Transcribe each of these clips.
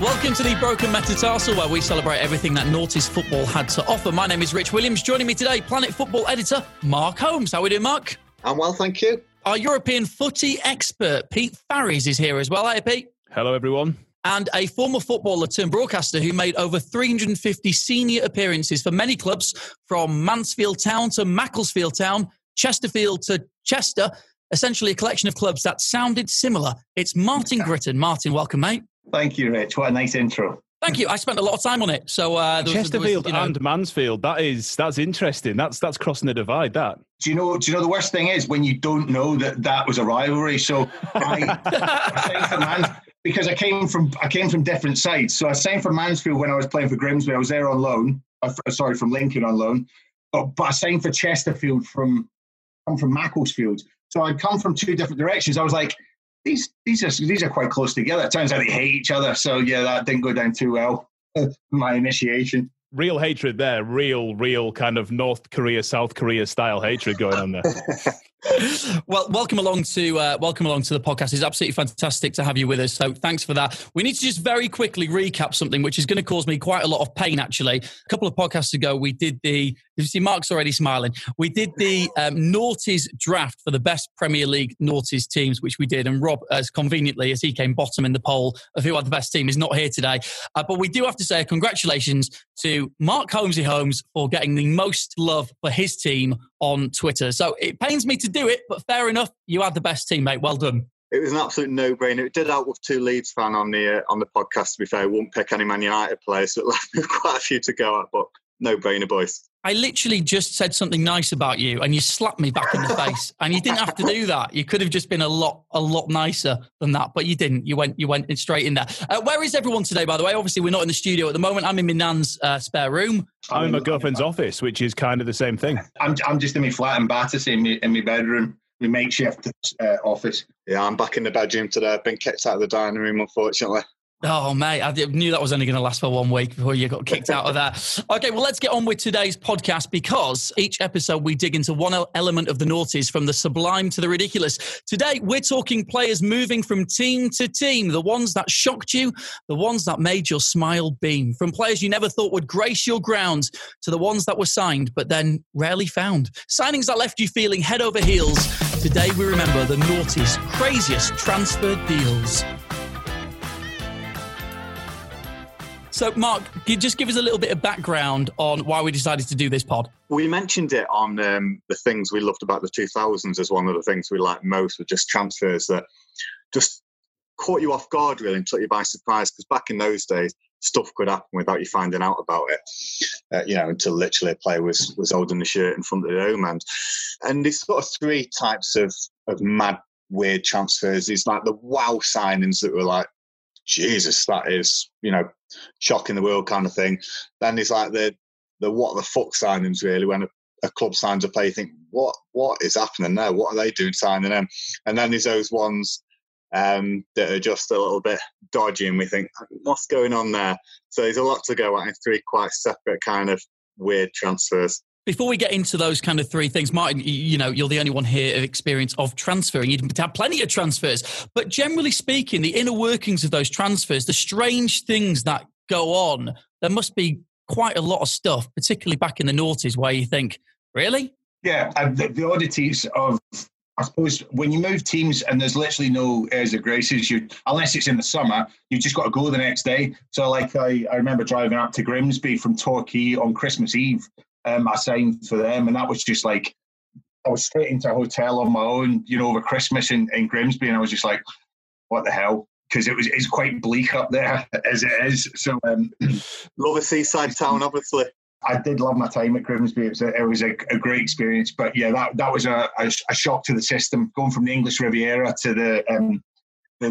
Welcome to the Broken Metatarsal, where we celebrate everything that Naughty's football had to offer. My name is Rich Williams. Joining me today, Planet Football editor Mark Holmes. How are we doing, Mark? I'm well, thank you. Our European footy expert, Pete Farries, is here as well. Hey, Pete. Hello, everyone. And a former footballer turned broadcaster who made over 350 senior appearances for many clubs, from Mansfield Town to Macclesfield Town, Chesterfield to Chester, essentially a collection of clubs that sounded similar. It's Martin Gritton. Martin, welcome, mate. Thank you, Rich. What a nice intro. Thank you. I spent a lot of time on it. So Chesterfield was, and Mansfield. That's interesting. That's crossing the divide. That. Do you know the worst thing is when you don't know that was a rivalry. So I came from different sides. So I signed for Mansfield when I was playing for Grimsby. I was there on loan. Sorry, from Lincoln on loan. But I signed for Chesterfield from Macclesfield. So I'd come from two different directions. I was like, These are quite close together. It turns out they hate each other. So, yeah, that didn't go down too well, my initiation. Real hatred there. Real kind of North Korea, South Korea style hatred going on there. Well, welcome along to the podcast. It's absolutely fantastic to have you with us. So thanks for that. We need to just very quickly recap something, which is going to cause me quite a lot of pain, actually. A couple of podcasts ago, we did you see Mark's already smiling. We did the Naughties draft for the best Premier League Naughties teams, which we did. And Rob, as conveniently as he came bottom in the poll of who had the best team, is not here today. But we do have to say congratulations to Mark Holmesy Holmes for getting the most love for his team on Twitter. So it pains me to do it, but fair enough. You had the best team, mate. Well done. It was an absolute no-brainer. It did help with two Leeds fan on the podcast. To be fair, I won't pick any Man United players, so it left me with quite a few to go at. But no-brainer, boys. I literally just said something nice about you, and you slapped me back in the face. And you didn't have to do that. You could have just been a lot nicer than that, but you didn't. You went straight in there. Where is everyone today, by the way? Obviously, we're not in the studio at the moment. I'm in my nan's spare room. I'm in my girlfriend's office, which is kind of the same thing. I'm just in my flat in Battersea, in my bedroom. We makeshift office. Yeah, I'm back in the bedroom today. I've been kicked out of the dining room, unfortunately. Oh, mate, I knew that was only going to last for 1 week before you got kicked out of that. Okay, well, let's get on with today's podcast, because each episode we dig into one element of the noughties, from the sublime to the ridiculous. Today, we're talking players moving from team to team, the ones that shocked you, the ones that made your smile beam, from players you never thought would grace your grounds to the ones that were signed but then rarely found. Signings that left you feeling head over heels. Today, we remember the noughties' craziest transfer deals. So, Mark, just give us a little bit of background on why we decided to do this pod. We mentioned it on the things we loved about the 2000s as one of the things we liked most, were just transfers that just caught you off guard, really, and took you by surprise. Because back in those days, stuff could happen without you finding out about it, until literally a player was holding the shirt in front of their own man. And there's sort of three types of mad, weird transfers. There's like the wow signings that were like, Jesus, that is, shocking the world kind of thing. Then it's like the what the fuck signings, really, when a club signs a player, you think, what is happening there? What are they doing signing them? And then there's those ones that are just a little bit dodgy, and we think, what's going on there? So there's a lot to go at in three quite separate kind of weird transfers. Before we get into those kind of three things, Martin, you're the only one here of experience of transferring. You'd have plenty of transfers. But generally speaking, the inner workings of those transfers, the strange things that go on, there must be quite a lot of stuff, particularly back in the noughties, where you think, really? Yeah, the oddities of, I suppose, when you move teams and there's literally no airs or graces, unless it's in the summer, you've just got to go the next day. So, like, I remember driving up to Grimsby from Torquay on Christmas Eve. I signed for them, and that was just like, I was straight into a hotel on my own, over Christmas in Grimsby, and I was just like, what the hell? Because it's quite bleak up there as it is. So love a seaside town, obviously. I did love my time at Grimsby. It was a great experience, but yeah, that was a shock to the system, going from the English Riviera to the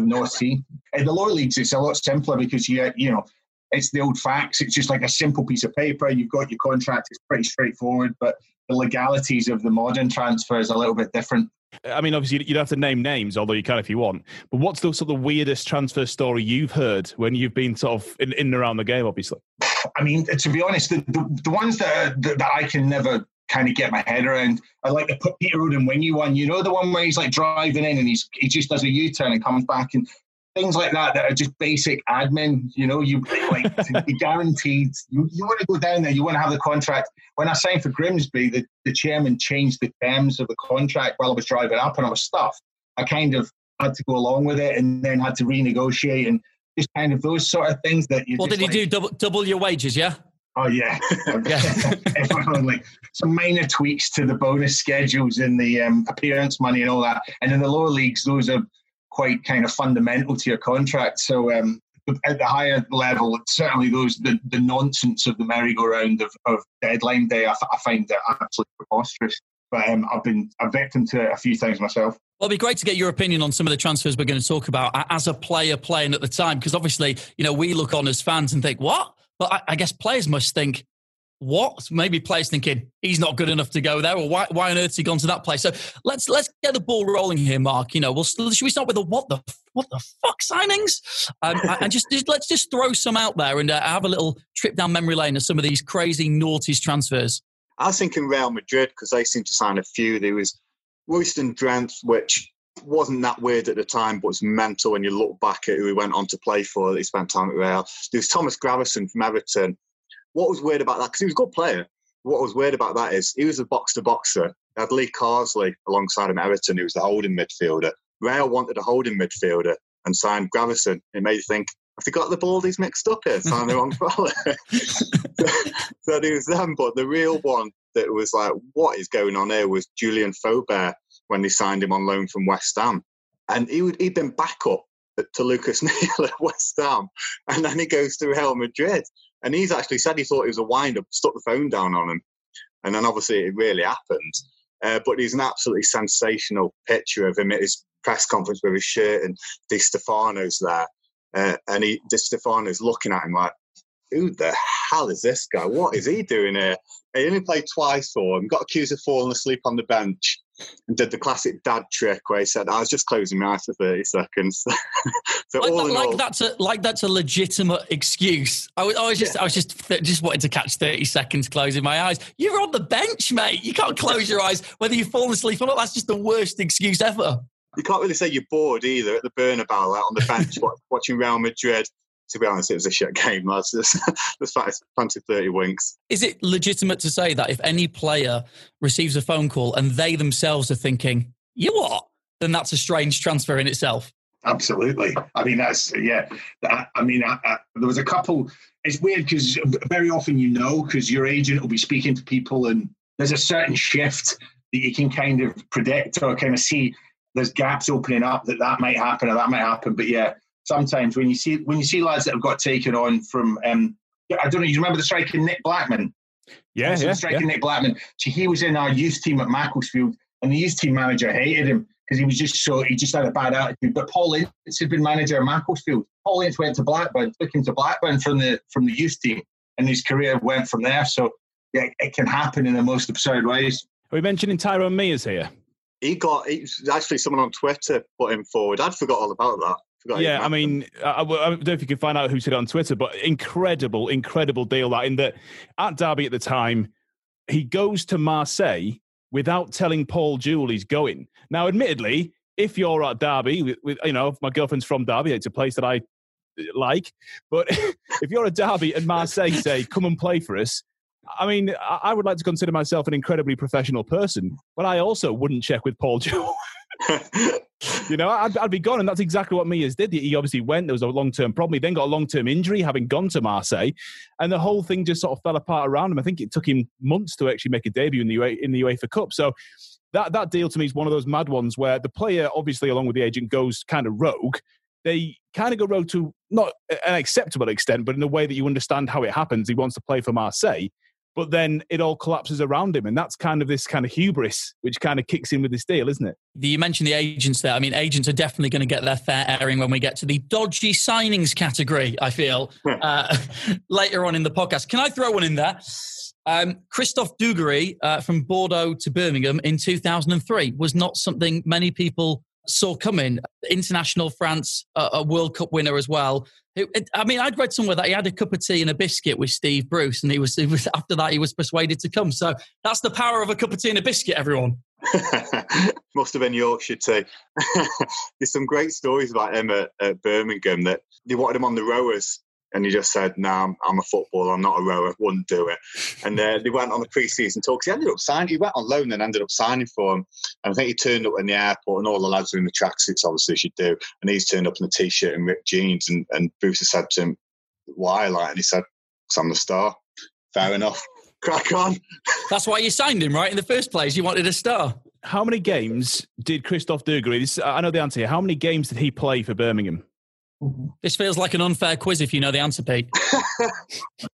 North Sea. In the lower leagues, it's a lot simpler because you know. It's the old facts. It's just like a simple piece of paper. You've got your contract. It's pretty straightforward, but the legalities of the modern transfer is a little bit different. I mean, obviously, you don't have to name names, although you can if you want. But what's the sort of weirdest transfer story you've heard when you've been sort of in and around the game, obviously? I mean, to be honest, the ones that I can never kind of get my head around, I like to put Peter Odin Wingy one. The one where he's like driving in and he just does a U-turn and comes back and things like that that are just basic admin. You know, you like to be guaranteed. You want to go down there. You want to have the contract. When I signed for Grimsby, the chairman changed the terms of the contract while I was driving up, and I was stuffed. I kind of had to go along with it, and then had to renegotiate, and just kind of those sort of things that you. What did you do? Double your wages? Yeah. Oh yeah, definitely. Some minor tweaks to the bonus schedules and the appearance money and all that. And in the lower leagues, those are quite kind of fundamental to your contract. So at the higher level, certainly those the nonsense of the merry-go-round of deadline day, I find that absolutely preposterous. But I've been a victim to it a few times myself. Well, it'd be great to get your opinion on some of the transfers we're going to talk about as a player playing at the time, because obviously, you know, we look on as fans and think, what? But I guess players must think, what? Maybe players thinking, he's not good enough to go there, or why on earth has he gone to that place? So let's get the ball rolling here, Mark. You know, should we start with the what the fuck signings? And just let's just throw some out there and have a little trip down memory lane of some of these crazy, naughty transfers. I was thinking Real Madrid, because they seemed to sign a few. There was Royston Drenthe, which wasn't that weird at the time, but was mental when you look back at who he went on to play for. He spent time at Real. There was Thomas Graveson from Everton. What was weird about that, because he was a good player, what was weird about that is he was a box-to-boxer. They had Lee Carsley alongside him at Everton, who was the holding midfielder. Real wanted a holding midfielder and signed Graveson. It made you think, have they got the baldies mixed up here? Signed the wrong fella. So there was them, but the real one that was like, what is going on here, was Julian Faubert, when they signed him on loan from West Ham. And he'd been backup to Lucas Neal at West Ham. And then he goes to Real Madrid. And he's actually said he thought he was a wind-up, stuck the phone down on him. And then obviously it really happened. But he's an absolutely sensational picture of him at his press conference with his shirt, and Di Stefano's there. And Di Stefano's looking at him like, who the hell is this guy? What is he doing here? He only played twice for him, got accused of falling asleep on the bench, and did the classic dad trick where he said, I was just closing my eyes for 30 seconds. So that's a legitimate excuse. I was just wanting to catch 30 seconds closing my eyes. You were on the bench, mate. You can't close your eyes whether you've fallen asleep or not. That's just the worst excuse ever. You can't really say you're bored either at the Bernabeu, out on the bench watching Real Madrid. To be honest, it was a shit game. That's just fancy 30 winks. Is it legitimate to say that if any player receives a phone call and they themselves are thinking, you what? Then that's a strange transfer in itself. Absolutely. I mean, there was a couple. It's weird because very often, you know, because your agent will be speaking to people and there's a certain shift that you can kind of predict or kind of see there's gaps opening up that might happen or that might happen. But yeah, sometimes when you see lads that have got taken on from, I don't know, you remember the striker Nick Blackman? Nick Blackman. So he was in our youth team at Macclesfield, and the youth team manager hated him because he was he just had a bad attitude. But Paul Ince had been manager at Macclesfield. Paul Ince went to Blackburn, took him to Blackburn from the youth team, and his career went from there. So yeah, it can happen in the most absurd ways. Are we mentioning Tyrone Mears here? He actually someone on Twitter put him forward. I'd forgot all about that. Yeah, I mean, I don't know if you can find out who said it on Twitter, but incredible, incredible deal that in that at Derby at the time, he goes to Marseille without telling Paul Jewell he's going. Now, admittedly, if you're at Derby, you know, my girlfriend's from Derby, it's a place that I like, but if you're at Derby and Marseille say, come and play for us, I mean, I would like to consider myself an incredibly professional person, but I also wouldn't check with Paul Jewell. You know, I'd be gone, and that's exactly what Mears did. He obviously went, there was a long-term problem. He then got a long-term injury, having gone to Marseille, and the whole thing just sort of fell apart around him. I think it took him months to actually make a debut in the UEFA Cup. So that deal to me is one of those mad ones where the player, obviously, along with the agent, goes kind of rogue. They kind of go rogue to not an acceptable extent, but in a way that you understand how it happens. He wants to play for Marseille, but then it all collapses around him. And that's kind of this kind of hubris, which kind of kicks in with this deal, isn't it? You mentioned the agents there. I mean, agents are definitely going to get their fair airing when we get to the dodgy signings category, I feel, later on in the podcast. Can I throw one in there? Christophe Dugarry from Bordeaux to Birmingham in 2003 was not something many people saw coming. International France, a World Cup winner as well. I mean, I'd read somewhere that he had a cup of tea and a biscuit with Steve Bruce, and he was after that he was persuaded to come. So that's the power of a cup of tea and a biscuit, everyone. Must have been Yorkshire too. There's some great stories about him at Birmingham, that they wanted him on the rowers and he just said, "No, I'm a footballer, I'm not a rower, wouldn't do it." And they went on the pre-season talks. He ended up signing. He went on loan and ended up signing for him. And I think he turned up in the airport, and all the lads were in the tracksuits, obviously, as you do. And he's turned up in a t-shirt and ripped jeans. And Bruce has said to him, "Why?" Like, and he said, "Because I'm the star." Fair enough. Crack on. That's why you signed him, right? In the first place, you wanted a star. How many games did Christophe Dugarry? I know the answer here. How many games did he play for Birmingham? This feels like an unfair quiz if you know the answer, Pete.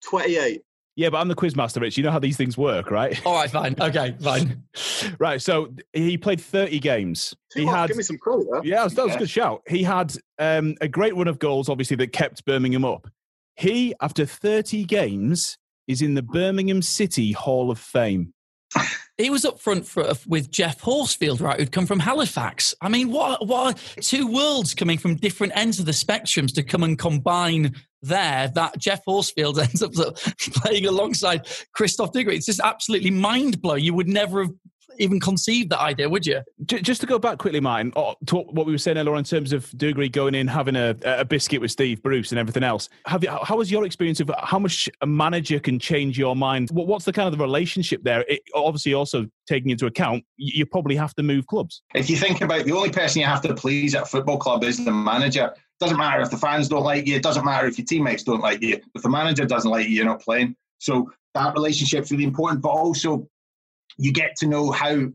28. Yeah, but I'm the quiz master, Rich. You know how these things work, right? All right, fine. Okay, fine. Right, so he played 30 games. He had, give me some credit there. Yeah, that was a good shout. He had a great run of goals, obviously, that kept Birmingham up. He, after 30 games, is in the Birmingham City Hall of Fame. He was up front with Jeff Horsfield, right, who'd come from Halifax. I mean, what are two worlds coming from different ends of the spectrums to come and combine there, that Jeff Horsfield ends up playing alongside Christophe Dugarry. It's just absolutely mind-blowing. You would never have even conceived that idea, would you? Just to go back quickly, mine, to what we were saying earlier in terms of Dugarry going in, having a biscuit with Steve Bruce and everything else. How was your experience of how much a manager can change your mind? What's the kind of the relationship there? It, obviously, also taking into account, you probably have to move clubs. If you think about it, the only person you have to please at a football club is the manager. Doesn't matter if the fans don't like you. It doesn't matter if your teammates don't like you. If the manager doesn't like you, you're not playing. So that relationship's really important, but also you get to know how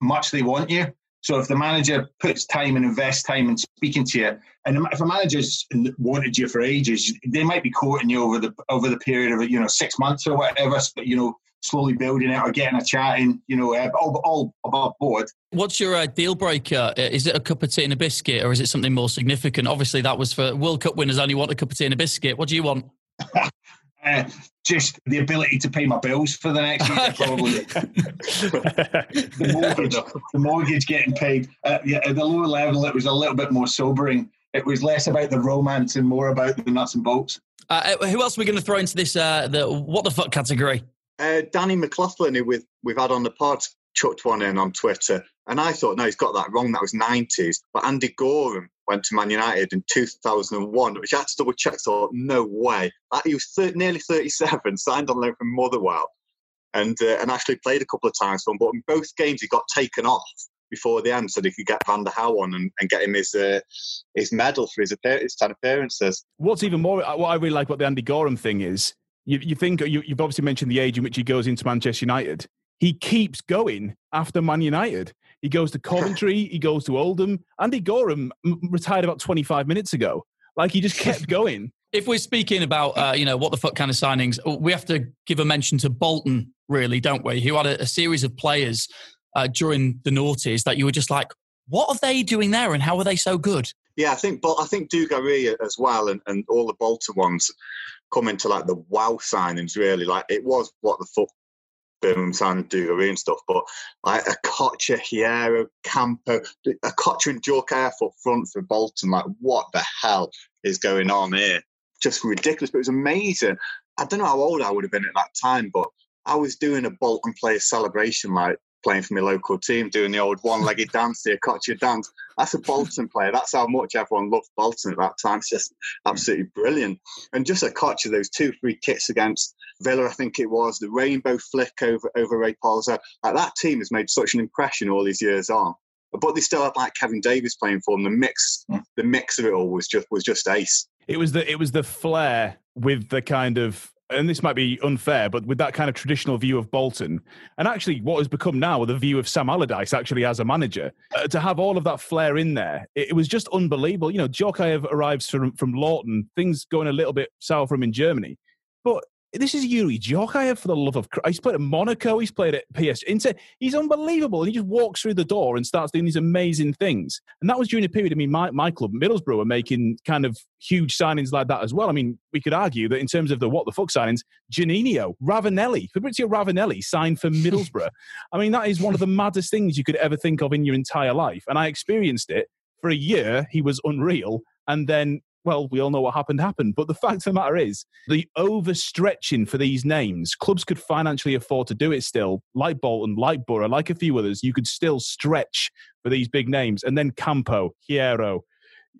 much they want you. So if the manager puts time and invests time in speaking to you, and if a manager's wanted you for ages, they might be courting you over the period of 6 months or whatever, but slowly building it or getting a chat in, all above board. What's your deal breaker? Is it a cup of tea and a biscuit, or is it something more significant? Obviously, that was for World Cup winners. Only want a cup of tea and a biscuit. What do you want? Just the ability to pay my bills for the next year, probably. the mortgage getting paid. At the lower level, it was a little bit more sobering. It was less about the romance and more about the nuts and bolts. Who else are we going to throw into this the what the fuck category? Danny McLaughlin, who we've had on the pod, chucked one in on Twitter. And I thought, no, he's got that wrong. That was 90s. But Andy Gorham went to Man United in 2001, which I had to double check. Thought, no way. He was nearly 37, signed on loan from Motherwell, and actually played a couple of times for him. But in both games, he got taken off before the end so they could get Van der Hauw on and get him his medal for his 10 appearances. What's even more, what I really like about the Andy Gorham thing is, you've obviously mentioned the age in which he goes into Manchester United. He keeps going after Man United. He goes to Coventry, he goes to Oldham. Andy Gorham retired about 25 minutes ago. Like, he just kept going. If we're speaking about, what the fuck kind of signings, we have to give a mention to Bolton, really, don't we? Who had a series of players during the noughties that you were just like, what are they doing there and how are they so good? Yeah, I think Dugarry as well and all the Bolton ones come into, like, the wow signings, really. Like, it was what the fuck Birmingham signed Dugarry and stuff, but like Okocha, Hierro, Campo, Okocha and Dugarry up front for Bolton, like what the hell is going on here? Just ridiculous, but it was amazing. I don't know how old I would have been at that time, but I was doing a Bolton player celebration, like playing for my local team, doing the old one-legged dance, the Okocha dance. That's a Bolton player. That's how much everyone loved Bolton at that time. It's just absolutely brilliant. And just Okocha, those 2-3 kicks against Villa, I think it was, the rainbow flick over Ray Paul's head. Like, that team has made such an impression all these years on. But they still had like Kevin Davies playing for them. The mix of it all was just ace. It was the flair with the kind of, and this might be unfair, but with that kind of traditional view of Bolton, and actually what has become now the view of Sam Allardyce actually as a manager, to have all of that flair in there, it was just unbelievable. Djokayev arrives from Lawton, things going a little bit sour for him in Germany, but this is Yuri Djokayev, for the love of Christ. He's played at Monaco, he's played at PS Inter. He's unbelievable. And he just walks through the door and starts doing these amazing things. And that was during a period, my club, Middlesbrough, were making kind of huge signings like that as well. I mean, we could argue that in terms of the what the fuck signings, Janninho, Ravanelli, Fabrizio Ravanelli signed for Middlesbrough. I mean, that is one of the maddest things you could ever think of in your entire life. And I experienced it. For a year, he was unreal. And then well, we all know what happened. But the fact of the matter is, the overstretching for these names, clubs could financially afford to do it still, like Bolton, like Borough, like a few others. You could still stretch for these big names. And then Campo, Hierro,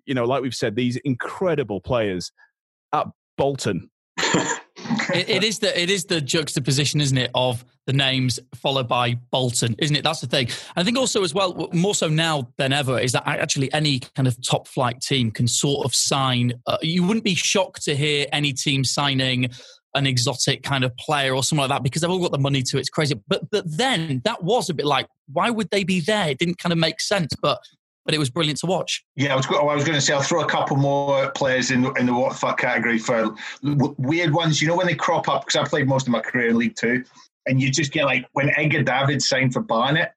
you know, like we've said, these incredible players at Bolton. It is the juxtaposition, isn't it, of the names followed by Bolton, isn't it? That's the thing. I think also as well, more so now than ever, is that actually any kind of top flight team can sort of sign. You wouldn't be shocked to hear any team signing an exotic kind of player or something like that because they've all got the money to it. It's crazy. But then that was a bit like, why would they be there? It didn't kind of make sense. But it was brilliant to watch. Yeah, I was going to say, I'll throw a couple more players in the what the fuck category for weird ones. You know, when they crop up, because I played most of my career in League Two, and you just get like when Edgar Davids signed for Barnet.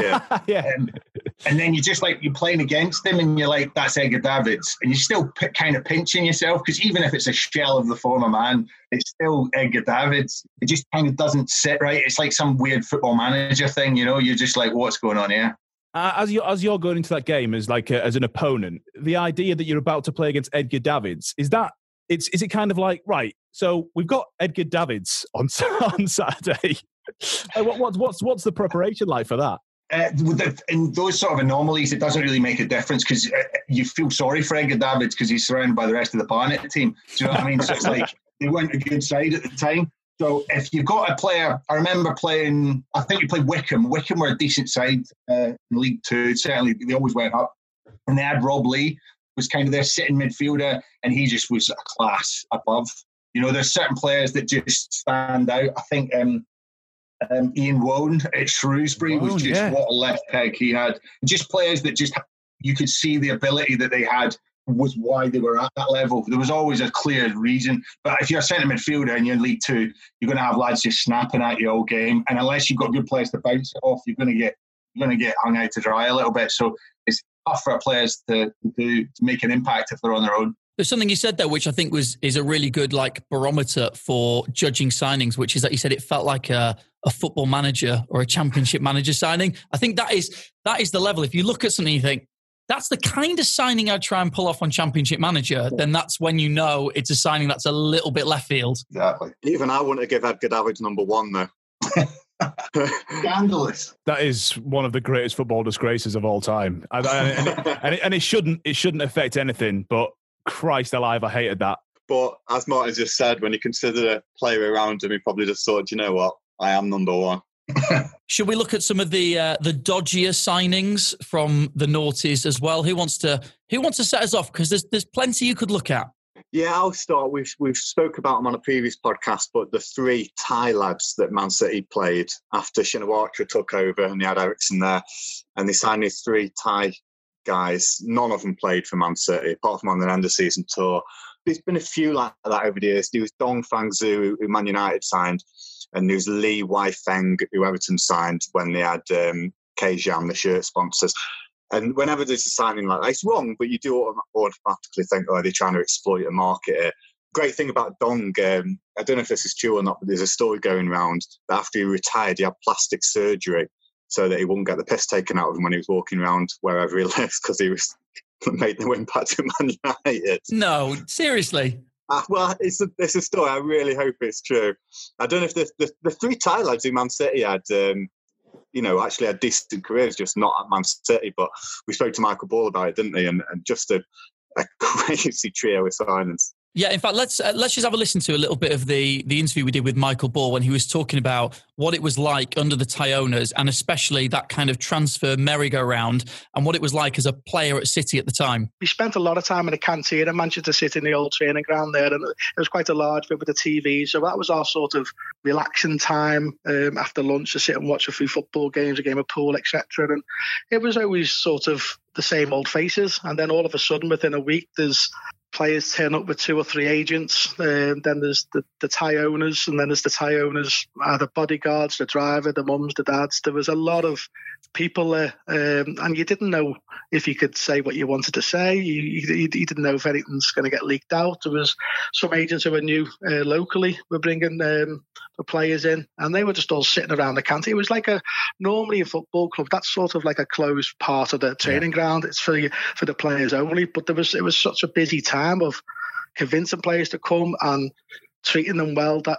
Yeah. Yeah. And then you just like, you're playing against him and you're like, that's Edgar Davids. And you're still kind of pinching yourself because even if it's a shell of the former man, it's still Edgar Davids. It just kind of doesn't sit right. It's like some weird Football Manager thing, you know, you're just like, what's going on here? As you're going into that game as like as an opponent, the idea that you're about to play against Edgar Davids, is it kind of like, right, so we've got Edgar Davids on Saturday. what's the preparation like for that? In those sort of anomalies, it doesn't really make a difference because you feel sorry for Edgar Davids because he's surrounded by the rest of the Barnet team. Do you know what I mean? So it's like they weren't a good side at the time. So if you've got a player, I remember playing, I think we played Wickham. Wickham were a decent side in League Two. Certainly, they always went up. And they had Rob Lee, was kind of their sitting midfielder, and he just was a class above. You know, there's certain players that just stand out. I think Ian Wone at Shrewsbury was just, yeah, what a left peg he had. Just players that just, you could see the ability that they had was why they were at that level. There was always a clear reason. But if you're a centre midfielder and you're in League Two, you're going to have lads just snapping at you all game. And unless you've got good players to bounce it off, you're going to get hung out to dry a little bit. So it's tough for players to make an impact if they're on their own. There's something you said there, which I think is a really good like barometer for judging signings, which is that you said it felt like a Football Manager or a Championship Manager signing. I think that is the level. If you look at something, you think, that's the kind of signing I'd try and pull off on Championship Manager, then that's when you know it's a signing that's a little bit left field. Exactly. Even I wouldn't have given Edgar Davids number one, though. Scandalous. That is one of the greatest football disgraces of all time. And it shouldn't affect anything, but Christ alive, I hated that. But as Martin just said, when you consider a player around him, he probably just thought, you know what, I am number one. Should we look at some of the dodgier signings from the noughties as well? Who wants to set us off? Because there's plenty you could look at. Yeah, I'll start. We've spoke about them on a previous podcast, but the three Thai lads that Man City played after Shinawatra took over and they had Ericsson there, and they signed these three Thai guys. None of them played for Man City, apart from on the end of season tour. There's been a few like that over the years. There was Dong Fang Zhu, who Man United signed. And there's Lee Wai Feng, who Everton signed when they had K-Jam, the shirt sponsors. And whenever there's a signing like that, it's wrong, but you do automatically think, oh, they're trying to exploit a market here. Great thing about Dong, I don't know if this is true or not, but there's a story going around that after he retired, he had plastic surgery so that he wouldn't get the piss taken out of him when he was walking around wherever he lives because he was made no impact to Man United. No, seriously. Well, it's a story. I really hope it's true. I don't know if the three Thai lads who Man City had, actually had decent careers, just not at Man City. But we spoke to Michael Ball about it, didn't we? And just a crazy trio of signings. Yeah, in fact, let's just have a listen to a little bit of the interview we did with Michael Ball when he was talking about what it was like under the Thai owners and especially that kind of transfer merry-go-round and what it was like as a player at City at the time. We spent a lot of time in the canteen at Manchester City in the old training ground there, and it was quite a large bit with the TV, so that was our sort of relaxing time after lunch to sit and watch a few football games, a game of pool, etc. And it was always sort of the same old faces, and then all of a sudden within a week there's players turn up with two or three agents, then there's the Thai owners, and then there's the Thai owners, the bodyguards, the driver, the mums, the dads. There was a lot of people there, and you didn't know if you could say what you wanted to say. You didn't know if anything's going to get leaked out. There was some agents who were new locally were bringing the players in, and they were just all sitting around the canteen. It was like a, normally a football club, that's sort of like a closed part of the training ground. It's for the players only, but it was such a busy time of convincing players to come and treating them well that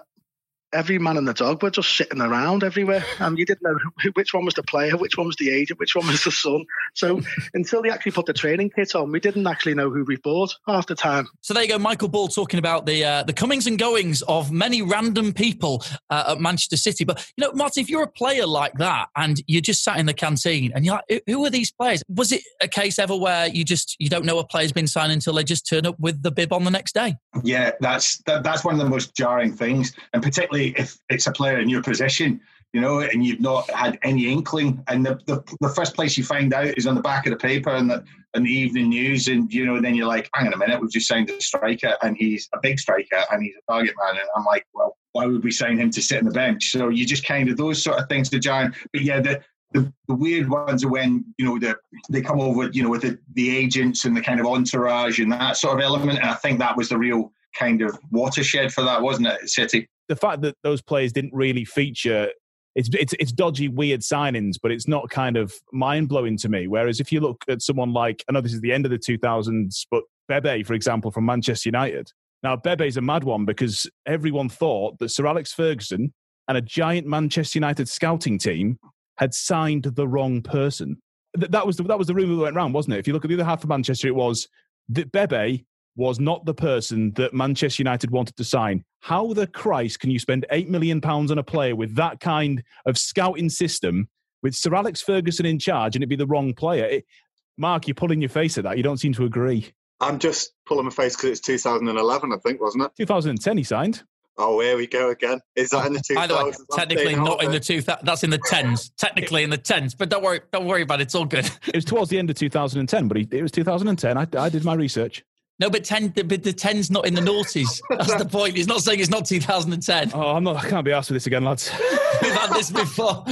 every man and the dog were just sitting around everywhere, and you didn't know which one was the player, which one was the agent, which one was the son. So until they actually put the training kit on, we didn't actually know who we bought half the time. So there you go, Michael Ball talking about the comings and goings of many random people at Manchester City. But, you know, Martin, if you're a player like that and you just sat in the canteen and you're like, who are these players? Was it a case ever where you don't know a player's been signed until they just turn up with the bib on the next day? Yeah, that's one of the most jarring things, and particularly if it's a player in your position, you know, and you've not had any inkling, and the first place you find out is on the back of the paper and the evening news, and, you know, then you're like, hang on a minute, we've just signed a striker, and he's a big striker, and he's a target man, and I'm like, well, why would we sign him to sit on the bench? So you just kind of, those sort of things are jarring. But yeah, the weird ones are when, you know, they come over, you know, with the agents and the kind of entourage and that sort of element, and I think that was the real kind of watershed for that, wasn't it, City? The fact that those players didn't really feature, it's dodgy, weird signings, but it's not kind of mind-blowing to me. Whereas if you look at someone like, I know this is the end of the 2000s, but Bebe, for example, from Manchester United. Now, Bebe's a mad one because everyone thought that Sir Alex Ferguson and a giant Manchester United scouting team had signed the wrong person. That was the rumour that went round, wasn't it? If you look at the other half of Manchester, it was that Bebe was not the person that Manchester United wanted to sign. How the Christ can you spend £8 million on a player with that kind of scouting system, with Sir Alex Ferguson in charge, and it'd be the wrong player? Mark, you're pulling your face at that. You don't seem to agree. I'm just pulling my face because it's 2011, I think, wasn't it? 2010 he signed. Oh, here we go again. Is that in the 2000s? By the way, technically not in the 2000s. That's in the 10s. Technically in the 10s. But don't worry about it. It's all good. It was towards the end of 2010, but it was 2010. I did my research. No, but the 10's not in the noughties. That's the point. He's not saying it's not 2010. Oh, I can't be asked for this again, lads. We've had this before.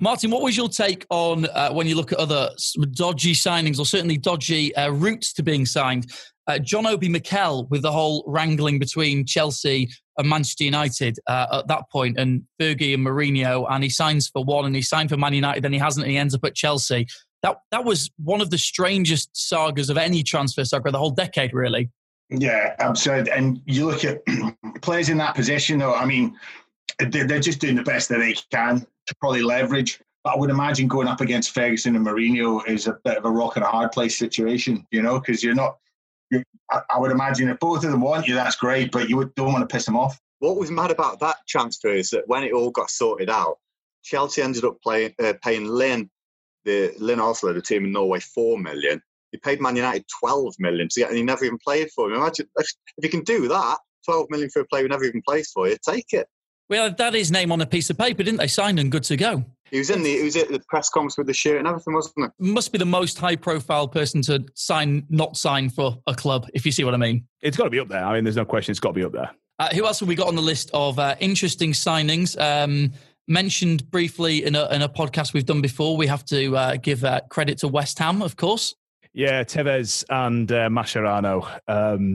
Martin, what was your take on when you look at other dodgy signings, or certainly dodgy routes to being signed? John Obi Mikel with the whole wrangling between Chelsea and Manchester United at that point, and Fergie and Mourinho, and he signs for one and he signed for Man United, then he hasn't, and he ends up at Chelsea. That was one of the strangest sagas of any transfer saga, the whole decade, really. Yeah, absurd. And you look at players in that position, though, I mean, they're just doing the best that they can to probably leverage. But I would imagine going up against Ferguson and Mourinho is a bit of a rock and a hard place situation, you know, because you're not... I would imagine if both of them want you, that's great, but you don't want to piss them off. What was mad about that transfer is that when it all got sorted out, Chelsea ended up paying Lynn Arsler, the team in Norway, $4 million. He paid Man United $12 million to get, and he never even played for him. Imagine if you can do that, $12 million for a player who never even plays for you, take it. Well, that is name on a piece of paper, didn't they? Signed and good to go. He was at the press conference with the shirt and everything, wasn't it? Must be the most high-profile person to not sign for a club, if you see what I mean. It's got to be up there. I mean, there's no question. It's got to be up there. Who else have we got on the list of interesting signings? Mentioned briefly in a podcast we've done before, we have to give credit to West Ham, of course. Yeah, Tevez and Mascherano.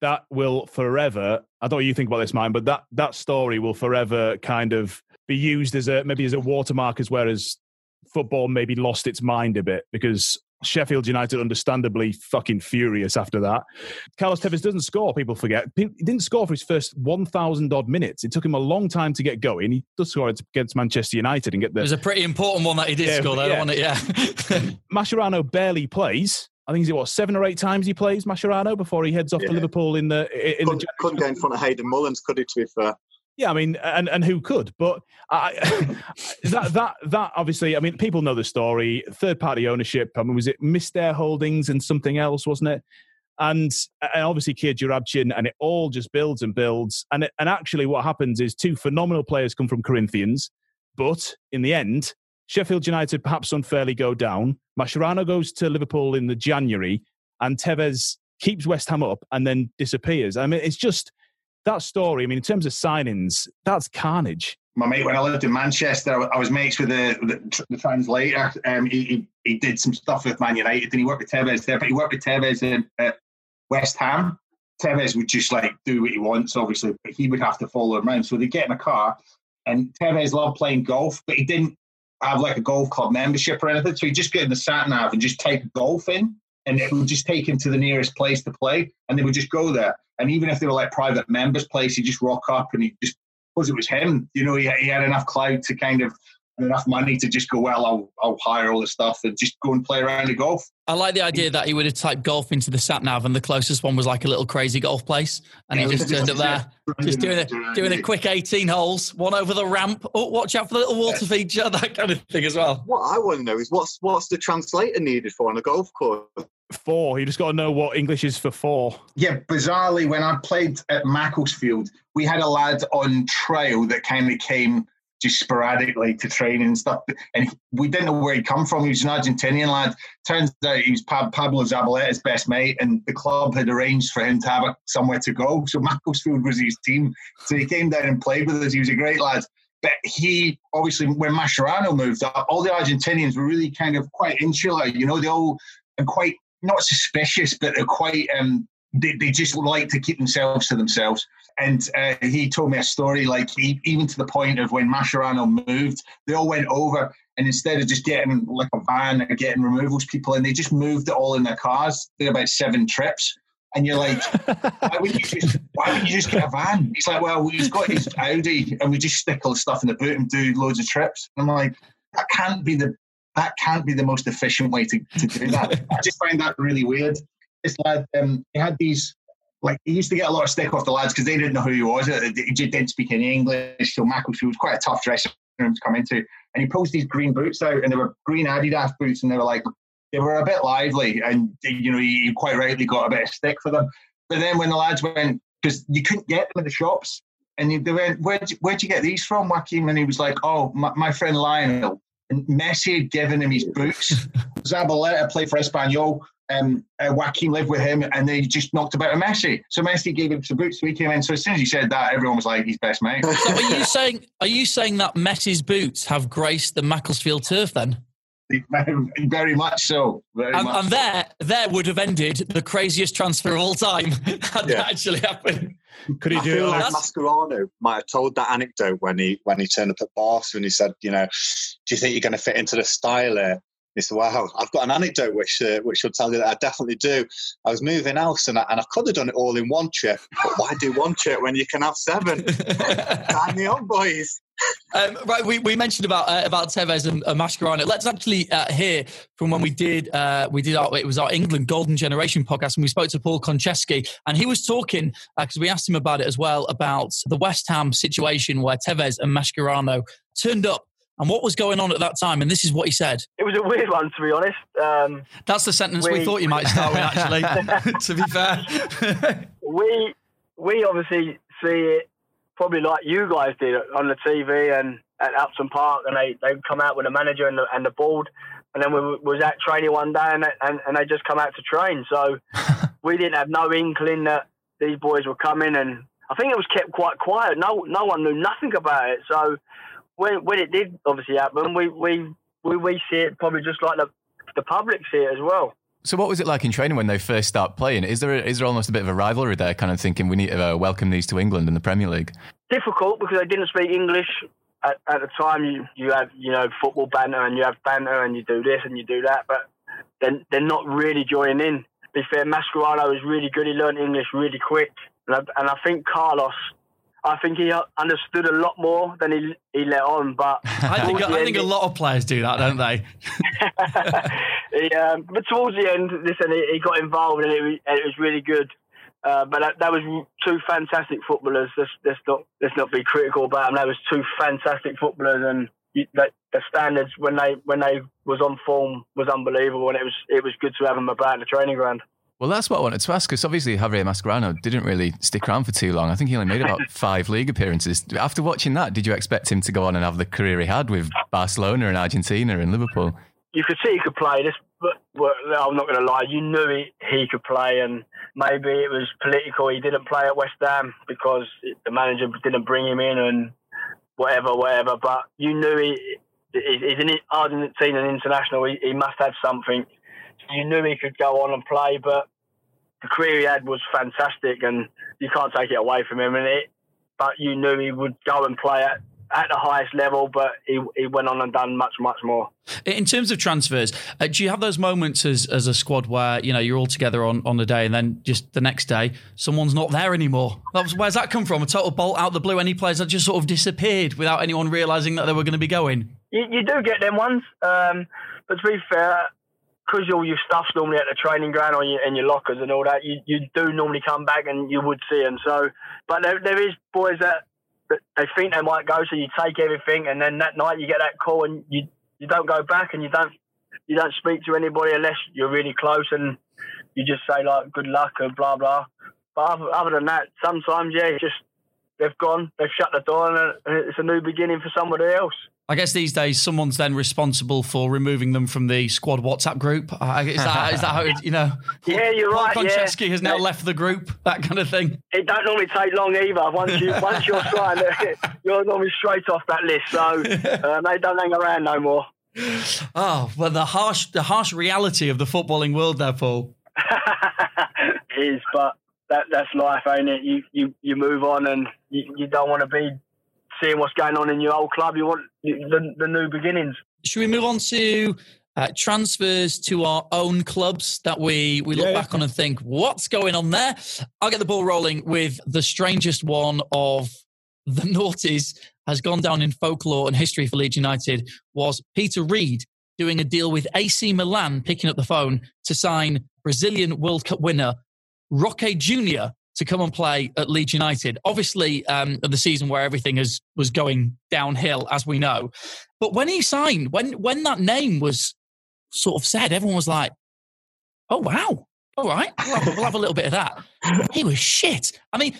That will forever... I don't know what you think about this, Martin, but that story will forever kind of be used as a watermark, as whereas football maybe lost its mind a bit, because Sheffield United understandably fucking furious after that. Carlos Tevez doesn't score, people forget. He didn't score for his first 1,000 odd minutes. It took him a long time to get going. He does score against Manchester United and get there. It was a pretty important one that he did score there, wasn't it? Yeah. Mascherano barely plays. I think seven or eight times he plays Mascherano before he heads off to Liverpool in the... Couldn't get in front of Hayden Mullins, could he, to be fair? Yeah, I mean, and who could? But that obviously, I mean, people know the story. Third-party ownership, I mean, was it Mistair Holdings and something else, wasn't it? And obviously Kier Jurabchin, and it all just builds and builds. And actually what happens is two phenomenal players come from Corinthians, but in the end, Sheffield United perhaps unfairly go down. Mascherano goes to Liverpool in the January, and Tevez keeps West Ham up and then disappears. I mean, it's just... that story, I mean, in terms of signings, that's carnage. My mate, when I lived in Manchester, I was mates with the translator. He did some stuff with Man United, and he worked with Tevez there, but he worked with Tevez at West Ham. Tevez would just like do what he wants, obviously, but he would have to follow him around. So they get in a car, and Tevez loved playing golf, but he didn't have like a golf club membership or anything. So he'd just get in the sat nav and just type golf in, and it would just take him to the nearest place to play, and they would just go there. And even if they were like private members' place, he'd just rock up and he just, because it was him, you know, he had enough clout to kind of, enough money to just go, well, I'll hire all the stuff and just go and play around the golf. I like the idea that he would have typed golf into the sat nav, and the closest one was like a little crazy golf place, and he just turned up there, just doing a quick 18 holes, one over the ramp. Oh, watch out for the little water feature, that kind of thing as well. What I want to know is what's the translator needed for on a golf course? Four. You just got to know what English is for four. Yeah, bizarrely, when I played at Macclesfield, we had a lad on trail that kind of came just sporadically to train and stuff. And we didn't know where he'd come from. He was an Argentinian lad. Turns out he was Pablo Zabaleta's best mate, and the club had arranged for him to have somewhere to go. So Macclesfield was his team. So he came down and played with us. He was a great lad. But he, obviously, when Mascherano moved up, all the Argentinians were really kind of quite insular. You know, they all are quite, not suspicious, but they're quite, they just like to keep themselves to themselves. And he told me a story, like even to the point of when Mascherano moved, they all went over, and instead of just getting like a van or getting removals people, and they just moved it all in their cars. They did about 7 trips. And you're like, why wouldn't you just get a van? He's like, well, he's got his Audi and we just stick all the stuff in the boot and do loads of trips. And I'm like, that can't be the most efficient way to do that. I just find that really weird. This lad, he had these, like, he used to get a lot of stick off the lads because they didn't know who he was. He didn't speak any English, so Macclesfield was quite a tough dressing room to come into. And he pulls these green boots out, and they were green Adidas boots, and they were a bit lively, and, you know, he quite rightly got a bit of stick for them. But then when the lads went, because you couldn't get them in the shops, and they went, where'd you get these from, Joaquin? And he was like, oh, my friend Lionel. And Messi had given him his boots. Zabaleta played for Espanyol. Joaquin lived with him, and they just knocked about a Messi. So Messi gave him some boots, so he came in. So as soon as he said that, everyone was like, he's best mate. So are you saying that Messi's boots have graced the Macclesfield turf then? Very much so. Very much so. There would have ended the craziest transfer of all time had that actually happened. Could he do like Mascherano might have told that anecdote when he turned up at Barca and he said, you know, do you think you're going to fit into the style here? He said, wow, I've got an anecdote which will tell you that I definitely do. I was moving house and I could have done it all in 1 trip, but why do 1 trip when you can have 7? Sign me on, boys. Right, we mentioned about Tevez and Mascherano. Let's actually hear from when we did our England Golden Generation podcast, and we spoke to Paul Konchesky, and he was talking because we asked him about it as well, about the West Ham situation where Tevez and Mascherano turned up. And what was going on at that time? And this is what he said. It was a weird one, to be honest. That's the sentence we thought you might start with, actually, to be fair. we obviously see it probably like you guys did on the TV and at Upton Park, and they come out with the manager and the board. And then we was at training one day, and they just come out to train. So we didn't have no inkling that these boys were coming. And I think it was kept quite quiet. No one knew nothing about it. So when it did obviously happen, we see it probably just like the public see it as well. So what was it like in training when they first start playing? Is there almost a bit of a rivalry there, kind of thinking we need to welcome these to England in the Premier League? Difficult because they didn't speak English at the time. You have, you know, football banter, and you have banter, and you do this and you do that, but then they're not really joining in. To be fair, Mascherano is really good. He learned English really quick, and I think Carlos, I think he understood a lot more than he let on. But I think a lot of players do that, don't they? But towards the end, listen, he got involved and it was really good. But that was two fantastic footballers. Let's not be critical about them. That was two fantastic footballers, and the standards when they was on form was unbelievable. And it was good to have them about in the training ground. Well, that's what I wanted to ask, because obviously Javier Mascherano didn't really stick around for too long. I think he only made about 5 league appearances. After watching that, did you expect him to go on and have the career he had with Barcelona and Argentina and Liverpool? You could see he could play. But I'm not going to lie, you knew he could play, and maybe it was political. He didn't play at West Ham because the manager didn't bring him in and whatever. But you knew he's an Argentinian international. He must have something. You knew he could go on and play, but the career he had was fantastic, and you can't take it away from him. And it, but you knew he would go and play at the highest level, but he went on and done much, much more. In terms of transfers, do you have those moments as a squad where, you know, you're all together on the day and then just the next day, someone's not there anymore? Where's that come from? A total bolt out of the blue? Any players that just sort of disappeared without anyone realising that they were going to be going? You do get them ones, but to be fair, because all your stuff's normally at the training ground or in your lockers and all that, you do normally come back and you would see them. So, but there is boys that they think they might go, so you take everything, and then that night you get that call and you don't go back, and you don't speak to anybody unless you're really close, and you just say, like, good luck and blah, blah. But other than that, sometimes, yeah, it's just they've gone, they've shut the door, and it's a new beginning for somebody else. I guess these days someone's then responsible for removing them from the squad WhatsApp group. Is that how it, you know? Yeah, you're Paul right. Konchesky has now left the group. That kind of thing. It don't normally take long either. Once you're signed, you're normally straight off that list. So they don't hang around no more. Oh well, the harsh reality of the footballing world, there, Paul. It is, but that's life, ain't it? You move on, and you don't want to be seeing what's going on in your old club. You want the new beginnings. Should we move on to transfers to our own clubs that we look back on and think, what's going on there? I'll get the ball rolling with the strangest one of the noughties has gone down in folklore and history for Leeds United, was Peter Reid doing a deal with AC Milan, picking up the phone to sign Brazilian World Cup winner Roque Jr. to come and play at Leeds United. Obviously, the season where everything was going downhill, as we know. But when he signed, when that name was sort of said, everyone was like, oh, wow, all right, we'll have a little bit of that. He was shit. I mean,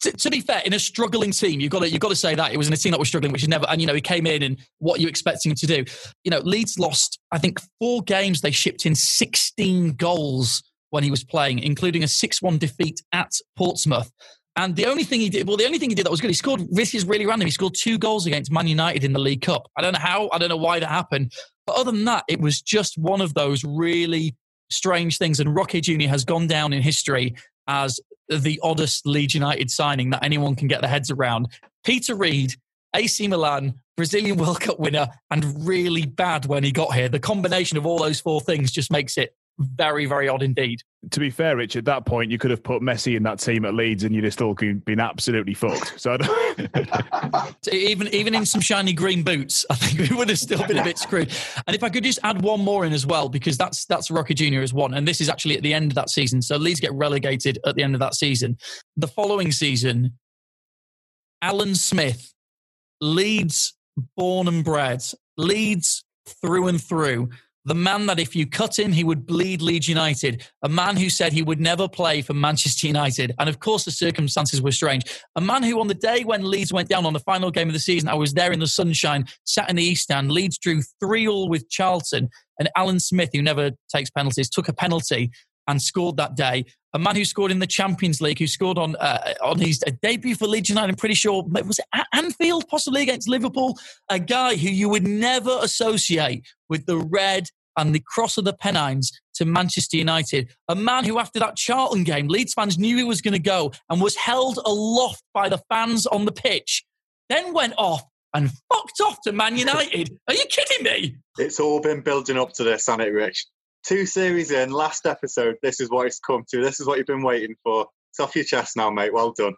to be fair, in a struggling team, you've got to say that. It was in a team that was struggling, which is never... And, you know, he came in and what you're expecting him to do. You know, Leeds lost, I think, 4 games. They shipped in 16 goals when he was playing, including a 6-1 defeat at Portsmouth. And the only thing he did that was good, he scored, this is really random, he scored 2 goals against Man United in the League Cup. I don't know how, I don't know why that happened. But other than that, it was just one of those really strange things. And Roque Jr. has gone down in history as the oddest Leeds United signing that anyone can get their heads around. Peter Reid, AC Milan, Brazilian World Cup winner, and really bad when he got here. The combination of all those 4 things just makes it very, very odd indeed. To be fair, Rich, at that point, you could have put Messi in that team at Leeds and you'd have still been absolutely fucked. So even in some shiny green boots, I think we would have still been a bit screwed. And if I could just add one more in as well, because that's Roque Jr. as one. And this is actually at the end of that season. So Leeds get relegated at the end of that season. The following season, Alan Smith, Leeds born and bred, Leeds through and through, the man that if you cut him, he would bleed Leeds United. A man who said he would never play for Manchester United. And of course, the circumstances were strange. A man who on the day when Leeds went down on the final game of the season, I was there in the sunshine, sat in the East Stand. Leeds drew 3-3 with Charlton. And Alan Smith, who never takes penalties, took a penalty and scored that day. A man who scored in the Champions League, who scored on his debut for Leeds United, I'm pretty sure, was it at Anfield, possibly against Liverpool? A guy who you would never associate with the red and the cross of the Pennines to Manchester United. A man who, after that Charlton game, Leeds fans knew he was going to go and was held aloft by the fans on the pitch, then went off and fucked off to Man United. Are you kidding me? It's all been building up to this, hasn't it, Rich? 2 series in, last episode, this is what it's come to. This is what you've been waiting for. It's off your chest now, mate. Well done.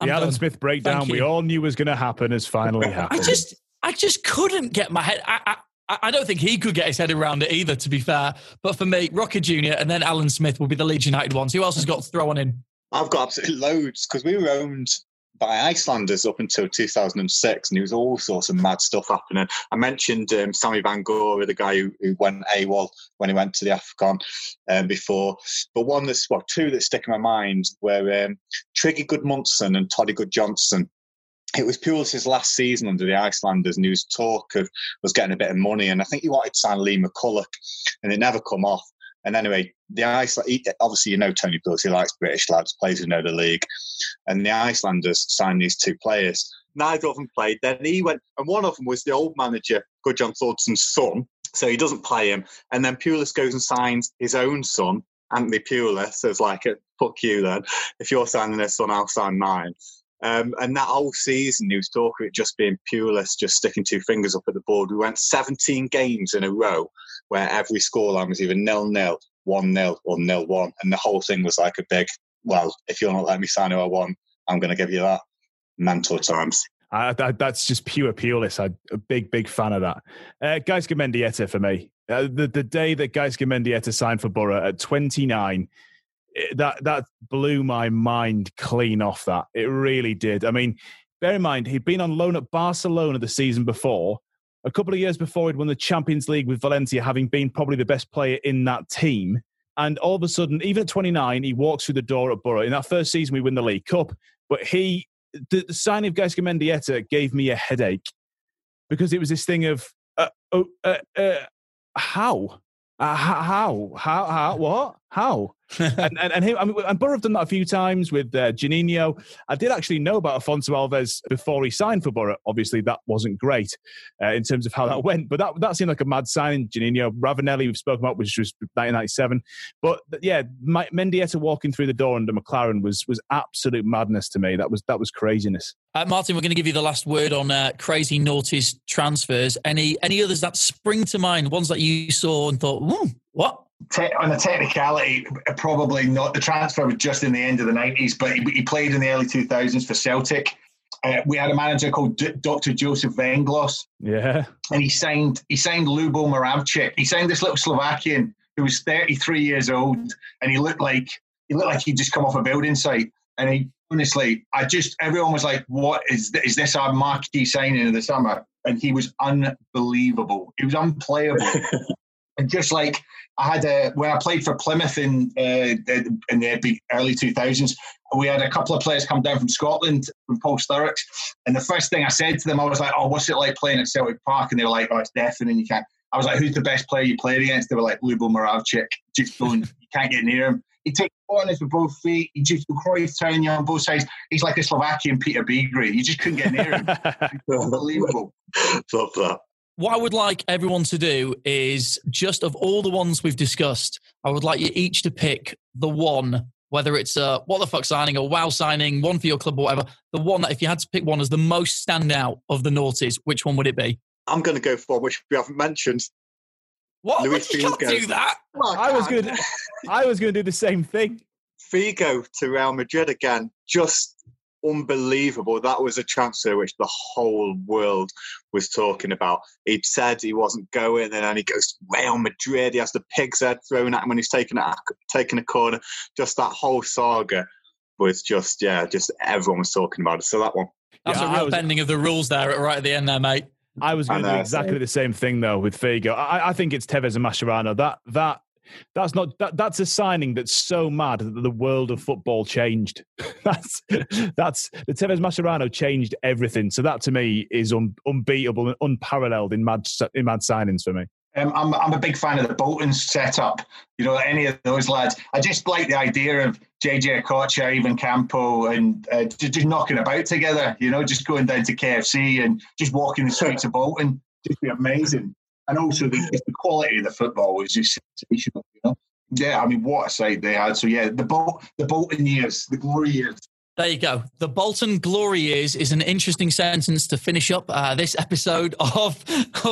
The Alan Smith breakdown we all knew was going to happen has finally happened. I just couldn't get my head... I don't think he could get his head around it either, to be fair. But for me, Roque Jr. and then Alan Smith will be the Leeds United ones. Who else has got to throw on in? I've got absolutely loads, because we were owned by Icelanders up until 2006, and there was all sorts of mad stuff happening. I mentioned Sammy Vangora, the guy who went AWOL when he went to the AFCON before. But two that stick in my mind were Triggy Goodmunson and Toddy Good-Johnson. It was Pulis's last season under the Icelanders, and there was talk of was getting a bit of money, and I think he wanted to sign Lee McCulloch, and it never come off. And anyway, the Iceland, obviously, you know, Tony Pulis, he likes British lads, players who know the league, and the Icelanders signed these 2 players. Neither of them played. Then he went, and one of them was the old manager, Gudjon Thordsson's son, so he doesn't play him. And then Pulis goes and signs his own son, Anthony Pulis as like, fuck you then. If you're signing this one, I'll sign mine. And that whole season, he was talking of it just being Pulis, just sticking two fingers up at the board. We went 17 games in a row where every scoreline was either 0-0, 1-0 or 0-1. And the whole thing was like a big, well, if you're not letting me sign who I want, I'm going to give you that. Mental times. That's just pure Pulis. I'm a big fan of that. Gijske Mendieta for me. The day that Gijske Mendieta signed for Borough at 29, that blew my mind clean off that. It really did. I mean, bear in mind, he'd been on loan at Barcelona the season before. A couple of years before, he'd won the Champions League with Valencia, having been probably the best player in that team. And all of a sudden, even at 29, he walks through the door at Borough. In that first season, we win the League Cup. But the signing of Gijske Mendieta gave me a headache, because it was this thing of, how? and him, I mean, and Borough have done that a few times with Juninho. I did actually know about Alfonso Alves before he signed for Borough. Obviously, that wasn't great in terms of how that went, but that seemed like a mad signing. Juninho, Ravanelli, we've spoken about, which was 1997. But yeah, Mendieta walking through the door under McLaren was absolute madness to me. That was craziness. Martin, we're going to give you the last word on crazy noughties transfers. Any others that spring to mind? Ones that you saw and thought, what? On a technicality, probably not. The transfer was just in the end of the 90s, but he played in the early 2000s for Celtic. We had a manager called Dr. Joseph Venglos. Yeah. And he signed Lubo Moravcik. He signed this little Slovakian who was 33 years old, and he looked like he'd just come off a building site. And he, honestly, everyone was like, what is this our marquee signing of the summer? And he was unbelievable. He was unplayable. And just like I had when I played for Plymouth in the early 2000s, we had a couple of players come down from Scotland, from Paul Sturrock. And the first thing I said to them, I was like, oh, what's it like playing at Celtic Park? And they were like, oh, it's deafening. You can't. I was like, who's the best player you played against? They were like, Lubo Moravcik. Just don't, you can't get near him. He takes corners with both feet. He just Cruyff turning you on both sides. He's like a Slovakian Peter Bigrey. You just couldn't get near him. Unbelievable. Love that. What I would like everyone to do is, just of all the ones we've discussed, I would like you each to pick the one, whether it's a what the fuck signing, a wow signing, one for your club or whatever, the one that if you had to pick one as the most standout of the noughties, which one would it be? I'm going to go for which we haven't mentioned. What? Luis Figo. You can't do that. Well, I was going to do the same thing. Figo to Real Madrid again. Just unbelievable. That was a transfer which the whole world was talking about. He'd said he wasn't going, and then he goes to Real Madrid. He has the pig's head thrown at him when he's taking a corner. Just that whole saga was just everyone was talking about it. So that one. That's a real bending of the rules there right at the end there, mate. I was going to do exactly the same thing though with Figo. I think it's Tevez and Mascherano. That's a signing that's so mad that the world of football changed. that's the Tevez Mascherano changed everything. So that to me is unbeatable and unparalleled in mad signings for me. I'm a big fan of the Bolton setup. You know, any of those lads. I just like the idea of Jay-Jay Okocha, even Campo, and just knocking about together. You know, just going down to KFC and just walking the streets of Bolton. Just be amazing. And also the quality of the football was just sensational, you know. Yeah, I mean, what a side they had. So yeah, the Bolton years, the glory years. There you go. The Bolton glory years is an interesting sentence to finish up this episode of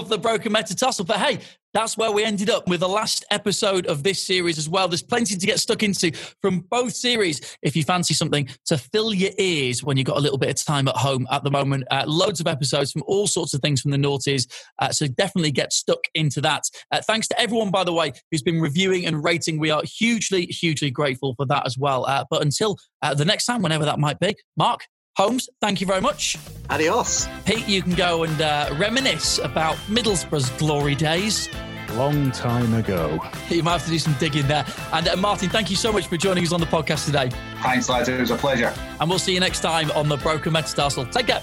the Broken Metatarsal. But hey, that's where we ended up with the last episode of this series as well. There's plenty to get stuck into from both series if you fancy something to fill your ears when you've got a little bit of time at home at the moment. Loads of episodes from all sorts of things from the noughties. So definitely get stuck into that. Thanks to everyone, by the way, who's been reviewing and rating. We are hugely, hugely grateful for that as well. But until the next time, whenever that might be, Mark, Holmes, thank you very much. Adios. Pete, you can go and reminisce about Middlesbrough's glory days. Long time ago. You might have to do some digging there. And Martin, thank you so much for joining us on the podcast today. Thanks, lads. It was a pleasure. And we'll see you next time on the Broken Metatarsal. Take care.